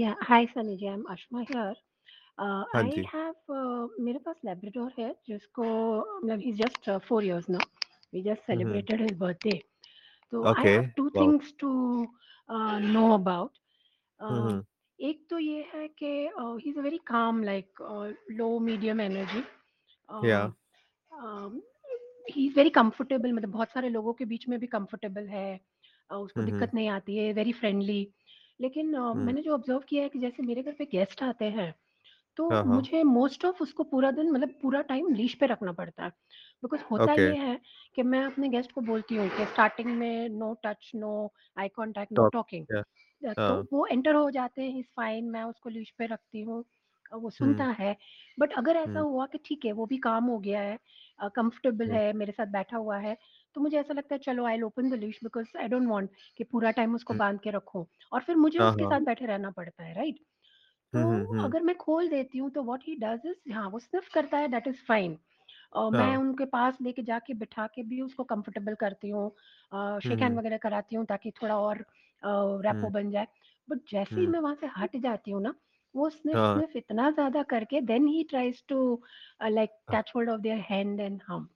Yeah, hi Sanjeev, I'm Ashma here. हाँ I ji have मेरे पास Labrador है जिसको मतलब he's just 4 years now. We just hmm celebrated his birthday. So I okay have two wow things to know about. Uh, hmm एक तो ये है कि he's a very calm like low medium energy. या Uh, um, he's very comfortable मतलब बहुत सारे लोगों के बीच में भी comfortable है. उसको हम्म दिक्कत नहीं आती है, वेरी फ्रेंडली. लेकिन हम्म मैंने जो ऑब्जर्व किया है कि जैसे मेरे घर पे गेस्ट आते हैं तो हाँ हाँ मुझे मोस्ट ऑफ उसको पूरा दिन मतलब पूरा टाइम लीश पे रखना पड़ता है. बिकॉज होता ओके ये है कि मैं अपने गेस्ट को बोलती हूँ कि स्टार्टिंग में no touch, no eye contact, no talk talking. या तो हाँ वो एंटर हो जाते हैं, इज फाइन, मैं उसको लीश पे रखती हूँ, वो सुनता हम्म है. बट अगर ऐसा हम्म हुआ कि ठीक है वो भी काम हो गया है, कंफर्टेबल हम्म है, मेरे साथ बैठा हुआ है, तो मुझे ऐसा लगता है चलो I open the leash because I don't want कि पूरा टाइम उसको हम्म, बांध के रखो और फिर मुझे हाँ उसके हाँ साथ बैठे रहना पड़ता है, राइट. तो हम्म हम्म अगर मैं खोल देती हूँ तो व्हाट ही डज इज, हाँ वो स्निफ करता है, दैट इज फाइन. मैं हाँ उनके पास लेके जाके बिठा के भी उसको कंफर्टेबल करती हूँ, शेक हैंड हम्म वगैरह कराती हूँ ताकि थोड़ा और रैपो हम्म बन जाए. बट जैसे ही हम्म मैं वहां से हट जाती हूँ ना, वो स्निफ हाँ स्निफ इतना ज्यादा करके then he tries to like हाँ, touch hold of their hand and hump.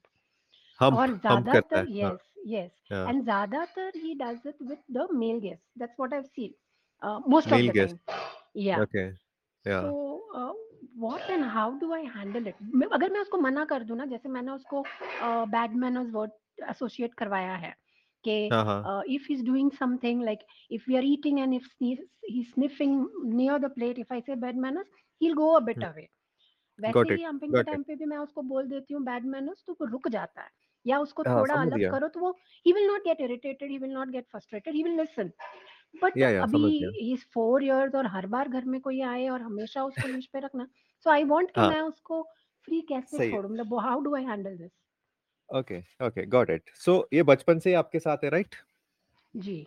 Hump और हम्प करता ज्यादातर है। हाँ यस हाँ एंड ज्यादातर he does it with the male guest, that's what I have seen most of male the guest time. Yeah okay yeah so what and how do I handle it. अगर मैं उसको मना कर दूं ना, जैसे मैंने उसको बैड मैनर्स वर्ड एसोसिएट करवाया है कि हाँ हाँ if is doing something like if we are eating and if he sniffing near the plate, if I say bad manners he will go a bit away. वैसे got he it humping के got it time पे भी मैं उसको बोल देती हूँ bad manners तो वो रुक जाता है, या उसको हाँ थोड़ा समझ अलग गया करो तो वो he will not get irritated, he will not get frustrated, he will listen. But yeah yeah अभी समझ गया इज 4 years और हर बार घर में कोई आए और हमेशा उसको लीश पे रखना, सो आई वांट कि हाँ मैं उसको फ्री कैसे सही है छोड़ू, मतलब how do I handle this. Okay okay got it so ये बचपन से ही आपके साथ है, राइट? जी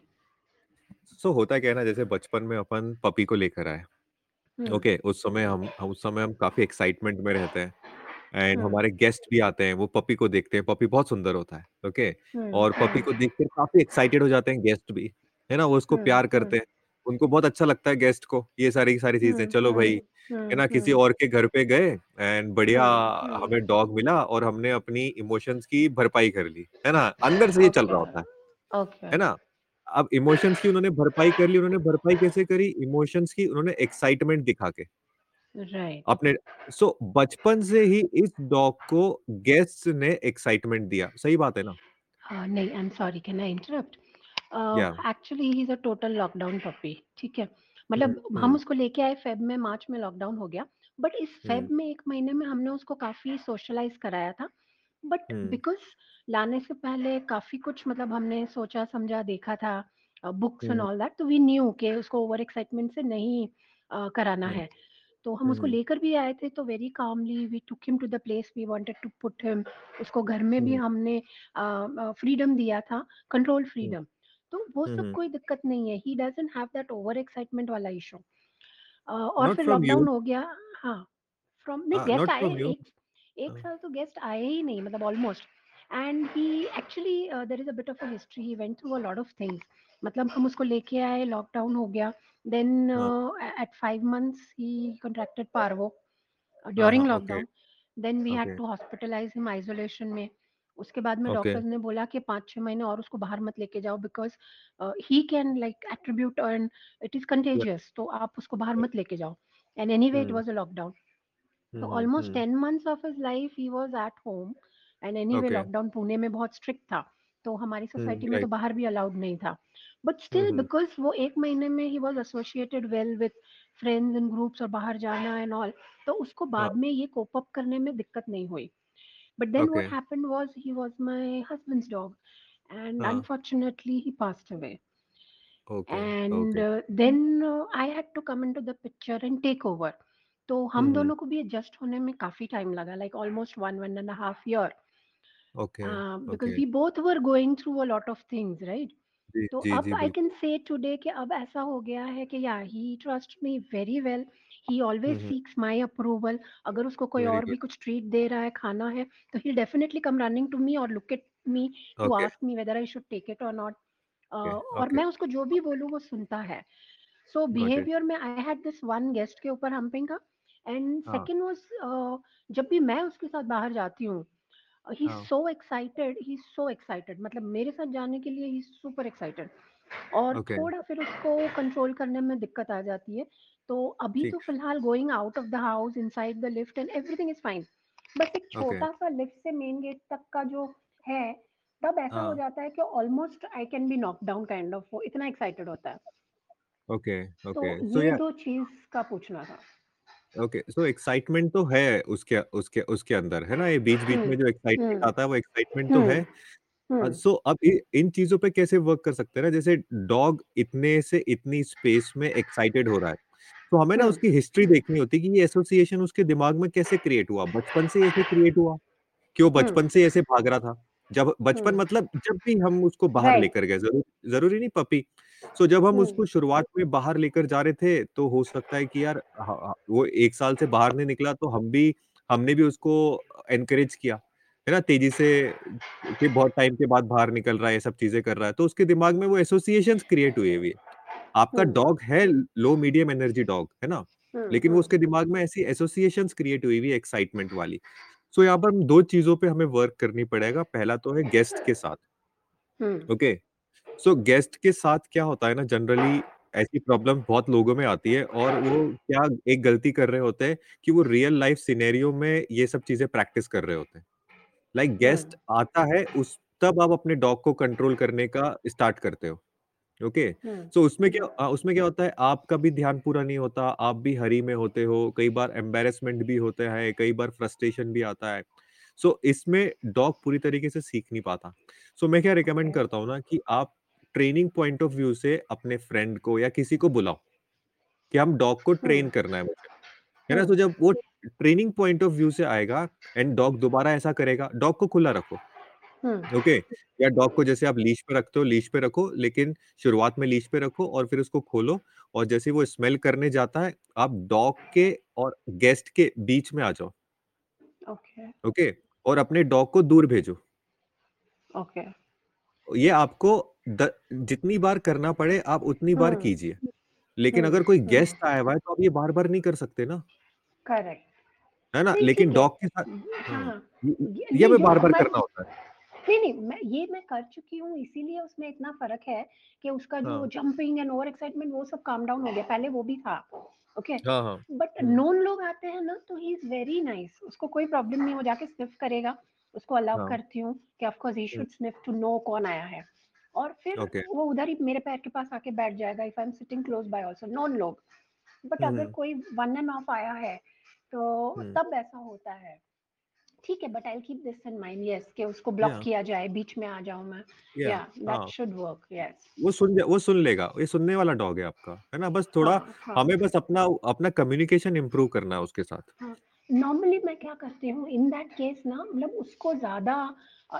सो होता क्या है ना, जैसे बचपन में अपन पपी को लेकर आए, हम्म ओके, उस समय हम काफी एक्साइटमेंट में रहते हैं, एंड हम्म हमारे गेस्ट भी आते हैं, वो पपी को देखते हैं, पपी बहुत सुंदर होता है, ओके, हम्म और पपी को हम्म देखकर काफी एक्साइटेड हो जाते हैं गेस्ट भी, है ना, वो उसको हम्म प्यार करते हम्म हैं, उनको बहुत अच्छा लगता है गेस्ट को, ये सारी की सारी चीजें। हम्म चलो भाई, हम्म है हम्म ना, किसी हम्म और के घर पे गए एंड बढ़िया हम्म हम्म हमें डॉग मिला और हमने अपनी इमोशंस की भरपाई कर ली, है ना, अंदर से ये चल ओके रहा होता ओके है ना। अब इमोशंस की उन्होंने भरपाई कर ली, उन्होंने भरपाई कैसे करी? इमोशंस की उन्होंने एक्साइटमेंट दिखा के राइट अपने। सो बचपन से ही इस डॉग को गेस्ट ने एक्साइटमेंट दिया, सही बात है ना? नहीं, I am sorry, can I interrupt. Yeah actually he is a total lockdown puppy, ठीक है. हम्म मतलब हम हम्म उसको लेके आए फेब में, मार्च में लॉकडाउन हो गया. बट इस फेब हम्म में 1 महीने में हमने उसको काफी सोशलाइज कराया था. बट हम्म बिकॉज लाने से पहले काफी कुछ मतलब हमने सोचा समझा देखा था, books and hmm, all that, तो वी न्यू के उसको ओवर एक्साइटमेंट से नहीं कराना हम्म, है. तो हम उसको हम्म, लेकर भी आए थे तो very calmly we took him to the place we wanted to put him. उसको घर में भी हम्म, हमने फ्रीडम दिया था, कंट्रोल हम्म, फ्रीडम, तो वो सब हम्म। कोई दिक्कत नहीं है. He doesn't have that over excitement वाला इशू. और Not फिर from you, लॉकडाउन हो गया. हाँ फ्रॉम नहीं, गेस्ट not आए, from you. एक एक साल तो गेस्ट आए ही नहीं, मतलब almost. And he actually there is a bit of a history, he went through a lot of things. मतलब हम उसको लेके आए, लॉकडाउन हो गया, देन हाँ at 5 months he contracted parvo हाँ ड्यूरिंग हाँ okay lockdown. Then we had okay to hospitalize him isolation में. उसके बाद में ओके डॉक्टर्स ने बोला कि 5-6 महीने और उसको बाहर मत लेके जाओ because he can like attribute and it is yeah contagious, तो आप उसको बाहर मत लेके जाओ. And anyway it hmm, was a lockdown, तो hmm, almost hmm, 10 months of his life he was at home. And anyway okay lockdown Pune में बहुत स्ट्रिक्ट था तो हमारी सोसाइटी में तो राइट बाहर भी अलाउड नहीं था. बट स्टिल हम्म, बिकॉज वो 1 महीने में he was associated well with friends and groups और बाहर जाना एंड ऑल, तो उसको हाँ बाद में ये कोप अप करने में दिक्कत नहीं हुई. But then okay what happened was he was my husband's dog, and हाँ unfortunately he passed away. Okay And okay then I had to come into the picture and take over. तो हम हम्म, दोनों को भी एडजस्ट होने में काफी time लगा, like almost 1-1.5 year, okay because okay we both were going through a lot of things, right? जी तो जी अब जी आई कैन बिल्कुल से टुडे कि अब ऐसा हो गया है कि yeah he trust me very well, he always seeks my approval. अगर उसको कोई वेरी और भी गुड कुछ ट्रीट दे रहा है, खाना है, तो he definitely come running to me और look at me to okay ask me whether I should take it और नॉट. ओके और ओके मैं उसको जो भी बोलूँ वो सुनता है. सो बिहेवियर में I had this one guest के ऊपर हम्पिंग का, एंड सेकंड वाज जब भी मैं उसके साथ बाहर जाती हूँ ही सो एक्साइटेड, ही सो एक्साइटेड, मतलब मेरे साथ जाने के लिए ही सुपर एक्साइटेड, और थोड़ा फिर उसको कंट्रोल करने में दिक्कत आ जाती है. तो अभी तो फिलहाल going out of the house, inside the lift and everything is fine, but एक छोटा सा लिफ्ट से मेन गेट तक का जो है तब ऐसा हो जाता है कि almost I can be knock down kind of, वो इतना एक्साइटेड होता है. ओके ओके, तो ये दो चीज का पूछना था. ओके, सो एक्साइटमेंट तो है उसके उसके उसके अंदर, है ना, ये बीच बीच में जो एक्साइटमेंट आता है वो एक्साइटमेंट तो है. सो अब इन चीजों पे कैसे वर्क कर सकते हैं ना, जैसे डॉग इतने से इतनी स्पेस में एक्साइटेड हो रहा है, तो हमें ना उसकी हिस्ट्री देखनी होती है कि ये एसोसिएशन उसके दिमाग में कैसे क्रिएट हुआ, बचपन से ऐसे क्रिएट हुआ, क्यों बचपन से ऐसे भाग रहा था, जब बचपन मतलब जब भी हम उसको बाहर लेकर गए, जरूरी नहीं पपी. सो जब हम उसको शुरुआत में बाहर लेकर जा रहे थे तो हो सकता है कि यार वो 1 साल से बाहर नहीं निकला, तो हमने भी उसको एनकरेज किया, है ना, तेजी से कि बहुत टाइम के बाद बाहर निकल रहा है, ये सब चीजें कर रहा है, तो उसके दिमाग में वो एसोसिएशंस क्रिएट हुए हुए हैं. आपका डॉग है लो मीडियम एनर्जी डॉग, है ना, लेकिन वो उसके दिमाग में ऐसी एसोसिएशंस क्रिएट हुई हुई एक्साइटमेंट वाली. सो यहाँ पर हम 2 चीजों पे हमें वर्क करनी पड़ेगा. पहला तो है गेस्ट के साथ. ओके, सो गेस्ट के साथ क्या होता है ना, जनरली ऐसी प्रॉब्लम बहुत लोगों में आती है, और वो क्या एक गलती कर रहे होते हैं कि वो रियल लाइफ सिनेरियो में ये सब चीजें प्रैक्टिस कर रहे होते हैं. लाइक गेस्ट आता है उस तब आप अपने डॉग को कंट्रोल करने का स्टार्ट करते हो. ओके, सो उसमें क्या होता है, आपका भी ध्यान पूरा नहीं होता, आप भी हरी में होते हो, कई बार एम्बेरसमेंट भी होते हैं, कई बार फ्रस्ट्रेशन भी आता है. सो इसमें डॉग पूरी तरीके से सीख नहीं पाता. सो मैं क्या रिकमेंड करता हूँ ना कि आप ट्रेनिंग पॉइंट ऑफ व्यू से अपने फ्रेंड को या किसी को बुलाओ कि हम डॉग को ट्रेन करना है मुझे, है ना. तो जब वो ट्रेनिंग पॉइंट ऑफ व्यू से आएगा एंड डॉग दोबारा ऐसा करेगा, डॉग को खुला रखो. ओके, या डॉग को जैसे आप लीश पे रखते हो, लीश पे रखो, लेकिन शुरुआत में लीश पे रखो और फिर उसको खोलो, और जैसे वो स्मेल करने जाता है आप डॉग के और गेस्ट के बीच में आ जाओ. ओके ओके, और अपने डॉग को दूर भेजो. ओके, ये आपको जितनी बार करना पड़े आप उतनी बार कीजिए, लेकिन अगर कोई गेस्ट आया हुआ है तो आप ये बार बार नहीं कर सकते ना. करेक्ट है ना, लेकिन डॉग के साथ ये भी बार बार करना होता है. नहीं, मैं कर चुकी हूँ, इसीलिए उसमें इतना फर्क है कि उसका जो जंपिंग एंड ओवर एक्साइटमेंट वो सब काम डाउन हो गया, पहले वो भी था. ओके, बट नॉन लोग आते हैं ना तो ही इज वेरी नाइस, उसको कोई प्रॉब्लम नहीं, हो जाके स्निफ करेगा, उसको अलाउ करती हूँ कि of course he should sniff to know कौन आया है, और फिर वो उधर ही मेरे पैर के पास आके बैठ जाएगा if I am sitting close by also non लोग. बट अगर कोई वन एंड ऑफ आया है तो तब ऐसा होता है. ठीक है, but I will keep this in mind, yes, कि उसको ब्लॉक किया जाए, बीच में आ जाऊं मैं, या दैट शुड वर्क. यस, वो सुन लेगा, ये सुनने वाला डॉग है आपका, है ना. बस थोड़ा हमें बस अपना कम्युनिकेशन इंप्रूव करना है उसके साथ. नॉर्मली मैं क्या करती हूँ इन दैट केस ना, मतलब उसको ज्यादा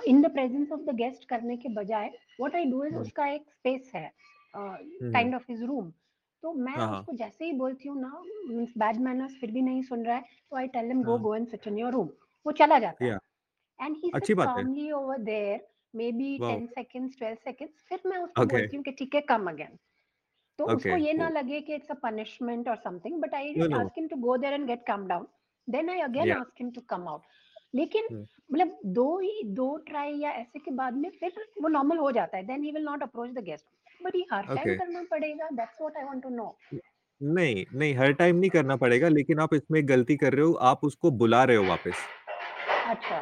in the presence of the guest करने के बजाय व्हाट आई डू इज, उसका एक स्पेस है काइंड ऑफ हिज रूम, तो मैं उसको जैसे ही बोलती हूँ ना, मींस बैड मैनर्स, फिर भी नहीं सुन रहा है तो I tell him go and sit in your room, वो चला जाता है. एंड ही अच्छी बात है, only over there maybe 10 seconds 12 seconds, फिर मैं उसको बोलती हूं कि ठीक है कम अगेन, तो उसको ये ना लगे कि इट्स अ पनिशमेंट और something, but I ask him to go there and get calm down, then I again ask him to come out. लेकिन मतलब दो ट्राई या ऐसे के बाद में फिर वो नॉर्मल हो जाता है, then he will not approach the guest. But ये हर टाइम करना पड़ेगा, that's what I want to know. नहीं, हर टाइम नहीं करना पड़ेगा, लेकिन आप इसमें गलती कर रहे हो, आप उसको बुला रहे हो वापस. अच्छा,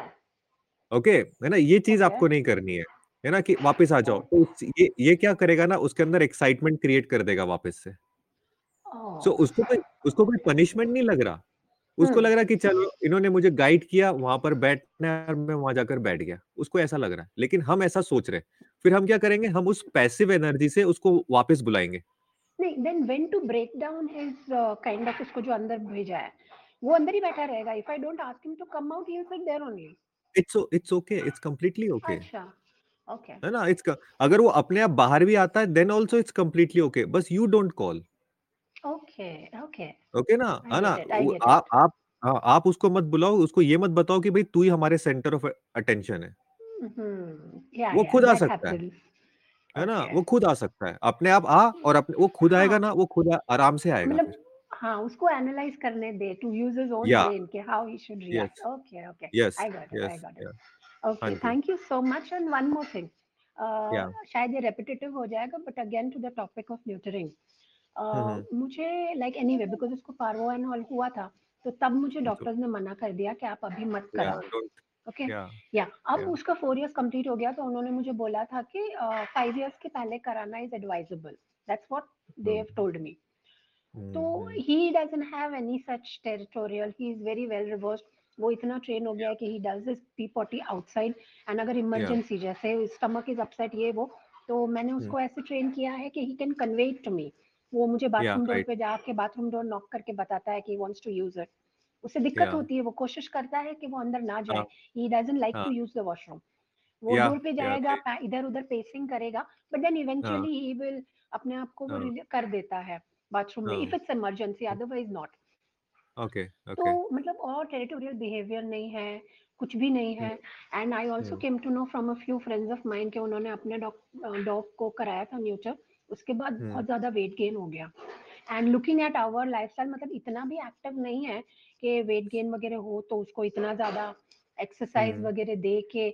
ओके, है ना, ये चीज आपको नहीं करनी है ना, कि वापस आ जाओ. तो ये क्या करेगा ना, उसके अंदर एक्साइटमेंट क्रिएट कर देगा वापस से. सो उसको कोई पनिशमेंट नहीं लग रहा, उसको लग रहा कि चलो इन्होंने मुझे गाइड किया, वहां पर बैठना है, मैं वहां जाकर बैठ गया, उसको ऐसा लग रहा है. लेकिन हम ऐसा सोच रहे हैं, फिर हम क्या करेंगे, हम उस पैसिव एनर्जी से उसको वापस बुलाएंगे. नहीं, then when to break down his kind of, उसको जो अंदर भेजा है वो अंदर ही बैठा रहेगा. If I don't ask him to come out, he will sit there only. It's okay, it's completely okay. अच्छा, ओके, है ना. इट्स अगर वो अपने आप बाहर भी आता है then also it's completely okay, बस you don't call. Okay okay okay ना, है ना. आप उसको मत बुलाओ, उसको ये मत बताओ कि भाई तू ही हमारे सेंटर ऑफ अटेंशन है. वो खुद आ सकता है. है ना, ओके वो खुद आ सकता है, अपने आप आ, और अपने वो खुद आएगा हाँ ना, वो खुद आराम से आएगा मतलब फिर। हाँ उसको एनालाइज करने दे, टू यूज हिज ओन या ब्रेन के how he should react. Yes okay okay yes I got it I yes got या इट हाँ ओके जी thank you so much. And one more thing, या शायद ये रेपिटेटिव हो जाएगा but again to the topic of neutering, hmm मुझे like anyway because उसको पार्वो एंड ऑल हुआ था तो तब मुझे ओके डॉक्टर्स ने मना कर दिया कि आप अभी मत या कराओ। डोंट ओके या या अब या उसका 4 इयर्स कंप्लीट हो गया तो उन्होंने मुझे बोला था कि 5 इयर्स के पहले कराना is advisable, that's what they have told me. तो hmm he doesn't have any such territorial, he is very well reversed, वो इतना ट्रेन हो गया या है कि he does his pee potty outside and अगर या इमरजेंसी जैसे स्टमक इज अपसेट ये वो, तो मैंने हम्म उसको ऐसे ट्रेन किया है कि he can convey it to me. वो मुझे या बाथरूम डोर राइट पे जाके बाथरूम डोर नॉक करके बताता है कि he wants to use it, उसे या दिक्कत होती है, वो कोशिश करता है कि वो अंदर ना हाँ जाए, ही डजंट लाइक हाँ टू यूज द वॉशरूम, वो या डोर पे या जाएगा राइट इधर उधर पेसिंग करेगा बट देन हाँ इवेंचुअली ही विल अपने आप को वो हाँ कर देता है बाथरूम में इफ हाँ it's emergency, otherwise not. Okay okay तो मतलब और टेरिटोरियल बिहेवियर नहीं है, कुछ भी नहीं है। Hmm and I also hmm came to know from a few friends of mind के उन्होंने अपने डॉग को कराया था न्यूचर, उसके बाद हम्म बहुत ज्यादा वेट गेन हो गया। And looking at our lifestyle मतलब इतना भी एक्टिव नहीं है कि वेट गेन वगैरह हो तो उसको इतना ज्यादा एक्सरसाइज हम्म वगैरह दे के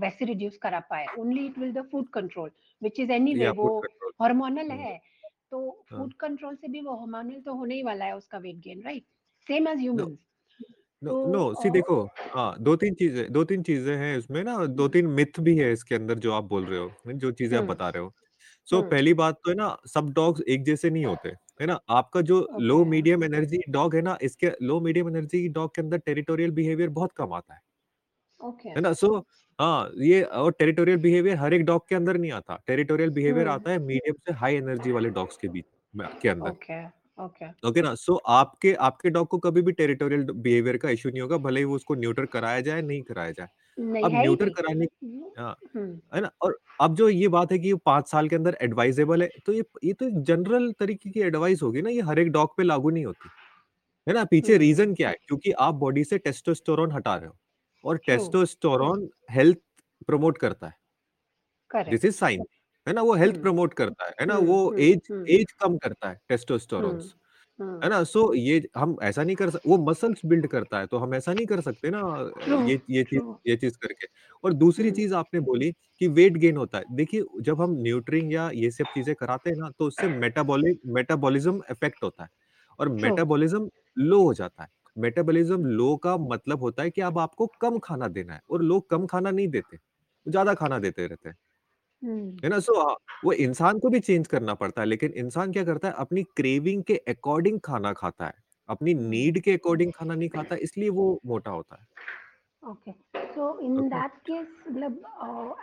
वैसे रिड्यूस करा पाए, only it will the food control which is anyway या वो फूड कंट्रोल हार्मोनल है, तो हाँ फूड कंट्रोल से भी वो हार्मोनल तो होने ही वाला है उसका weight gain, right, same as no humans. No तो नो सी देखो, हाँ दो तीन चीजें हैं इसमें ना, दो हम्म तीन मिथ भी है इसके अंदर जो आप बोल रहे हो, जो चीजें आप हम्म बता रहे हो। सो हम्म पहली बात तो है ना, सब डॉग्स एक जैसे नहीं होते, है ना। आपका जो low okay medium energy dog है ना, इसके लो मीडियम एनर्जी डॉग के अंदर टेरिटोरियल बिहेवियर बहुत कम आता ओके है ना। सो हाँ ये, और टेरिटोरियल बिहेवियर हर एक डॉग के अंदर नहीं आता। टेरिटोरियल बिहेवियर हम्म आता है मीडियम से हाई एनर्जी वाले डॉग्स के बीच के अंदर, ओके ओके ओके ना। सो आपके आपके डॉग को कभी भी टेरिटोरियल बिहेवियर का इशू नहीं होगा, भले ही वो उसको न्यूटर कराया जाए नहीं कराया जाए। नहीं अब है ही न्यूटर नहीं। कराने हाँ, हम्म है ना। और अब जो ये बात है कि ये 5 साल के अंदर एडवाइजेबल है, तो ये तो जनरल तरीके की एडवाइस होगी ना, ये हर एक डॉग पे लागू नहीं होती है ना। पीछे हम्म रीजन क्या है, क्योंकि आप बॉडी से टेस्टोस्टेरोन हटा रहे हो, और ट्रू टेस्टोस्टेरोन हेल्थ प्रमोट करता है, दिस इज करेक्ट साइंस है ना। वो हेल्थ हम्म प्रमोट करता है ना, हम्म वो हम्म एज हम्म एज कम करता है टेस्टोस्टेरोन, हम्म है हम्म ना। सो ये हम ऐसा नहीं कर सकते, वो मसल्स बिल्ड करता है, तो हम ऐसा नहीं कर सकते ना, ट्रू ये चीज ट्रू ये चीज करके। और दूसरी हम्म चीज आपने बोली कि वेट गेन होता है। देखिए, जब हम न्यूट्रिंग या ये सब चीजें कराते हैं ना, तो उससे मेटाबॉलिज्म इफेक्ट होता है, और ट्रू मेटाबॉलिज्म लो हो जाता है। मेटाबॉलिज्म लो का मतलब होता है कि अब आपको कम खाना देना है, और लोग कम खाना नहीं देते, वो ज्यादा खाना देते रहते हैं, हम्म है ना। सो वो इंसान को भी चेंज करना पड़ता है, लेकिन इंसान क्या करता है, अपनी क्रेविंग के अकॉर्डिंग खाना खाता है, अपनी नीड के अकॉर्डिंग खाना नहीं खाता, इसलिए वो मोटा होता है। Okay, so in okay that case, मतलब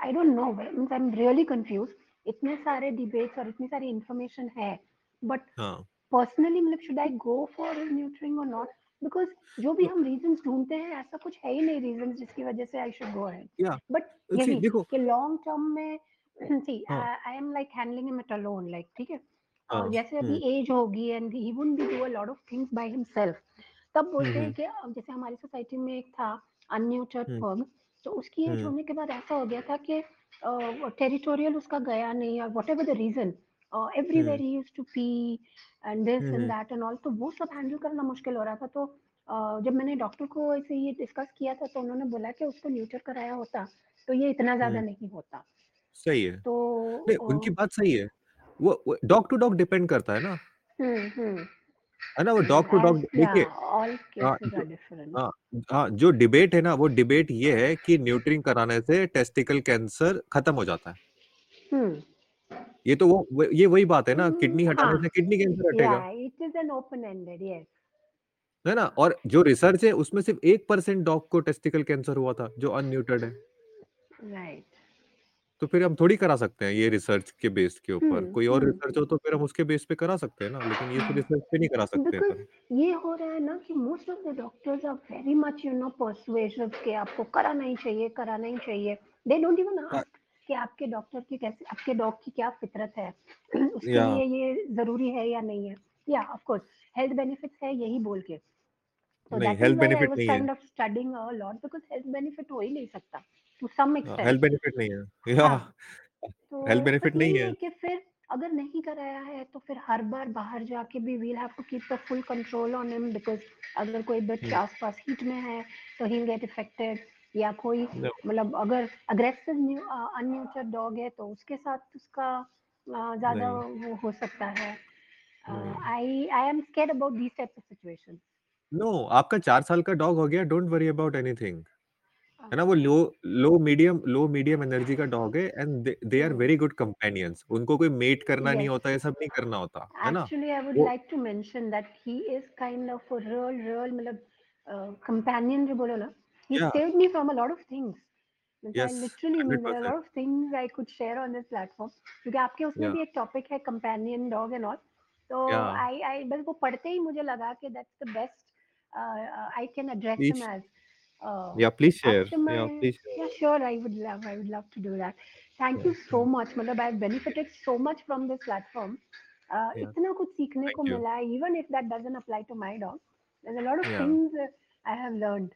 I don't know, means I'm really confused. इतने सारे debates और इतनी सारी information है, but हाँ personally मतलब should I go for neutering or not? Because जो भी हम reasons ढूंढते हैं ऐसा कुछ है ही नहीं reasons जिसकी वजह से I should go ahead. या But सी यही देखो, कि long term में see, हाँ I am like handling him at alone, like ठीक है, हाँ जैसे अभी हम्म एज होगी and he wouldn't be do a lot of things by himself. तब बोलते हैं हम्म कि जैसे हमारी सोसाइटी में एक था अनन्यूटर्ड हम्म फर्ग, तो उसकी एज हम्म होने के बाद ऐसा हो गया था कि टेरिटोरियल उसका गया नहीं और whatever the reason everywhere hmm he use to pee and this and hmm that and all, तो वो सब हैंडल करना मुश्किल हो रहा था। तो जब मैंने डॉक्टर को ऐसे ये डिस्कस किया था तो उन्होंने बोला कि उसको न्यूटर कराया होता तो ये इतना ज्यादा हम्म, नहीं होता। सही है। तो नहीं, उनकी बात सही है। वो डॉग टू डॉग डिपेंड करता है ना, हम्म है ना। वो डॉग टू एज डॉग, या देखिए ऑल हाँ केसेस आर जो डिफरेंट। हाँ हाँ जो डिबेट है ना, वो डिबेट ये है कि न्यूट्रिंग कराने से टेस्टिकल कैंसर खत्म हो जाता है। हम्म ये तो ये वही बात है ना, किडनी हटाने हाँ से किडनी कैंसर या हटेगा, it is an open ended, yes है ना। और जो रिसर्च है उसमें सिर्फ 1% डॉग को टेस्टिकल कैंसर हुआ था जो अनन्यूटेड है, राइट तो फिर हम थोड़ी करा सकते हैं ये रिसर्च के बेस के ऊपर। कोई और रिसर्च हो तो फिर हम उसके बेस पे करा सकते हैं ना, लेकिन ये तो रिसर्च पे नहीं करा सकते बिकॉज पर। ये हो रहा है ना कि most of the doctors are very much persuasive के आपको कराना ही चाहिए कराना ही चाहिए, दे डोंट इवन हाँ, आस्क कि आपके डॉक्टर की कैसे आपके डॉग की क्या फितरत है उसके या लिए ये जरूरी है या नहीं है, या ऑफ कोर्स हेल्थ बेनिफिट्स है यही बोल के। तो नहीं, that is health why I benefit was नहीं है, kind of studying a lot because health benefit हो ही नहीं सकता to some extent. Health benefit नहीं है। या हाँ हेल्थ तो बेनिफिट नहीं है कि फिर अगर नहीं कराया है तो फिर हर बार बाहर जाके भी we'll have to keep the full control on him, because अगर कोई बच्चा आसपास हीट में है तो ही विल गेट इफेक्टेड, या कोई मतलब अगर अग्रेसिव अनन्यूचर्ड डॉग है तो उसके साथ उसका ज्यादा वो हो सकता है. I am scared about this type of situations. No, आपका 4 साल का डॉग हो गया, डोंट वरी अबाउट एनीथिंग, है ना. वो लो मीडियम एनर्जी का डॉग है and they are very good companions. उनको कोई मेट करना नहीं होता, ये सब नहीं करना होता, है ना. Actually I would like to mention that he is kind of a real मतलब कंपेनियन जो बोलो ना, he saved me from a lot of things. Yes, I literally mean there are a lot of things I could share on this platform क्योंकि आपके उसमें भी एक topic है कंपेनियन डॉग एंड ऑल. तो I बस वो पढ़ते ही मुझे लगा कि that's the best I can address him as. Yeah, please share. Yeah, sure. I would love to do that. Thank you so much. मतलब I benefited so much from this platform. इतना कुछ सीखने को मिला है, even if that doesn't apply to my dog. There's a lot of things I have learned.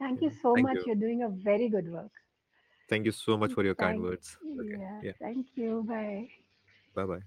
Thank you so much. You're doing a very good work. Thank you so much for your kind words. Okay. Thank you. Bye. Bye.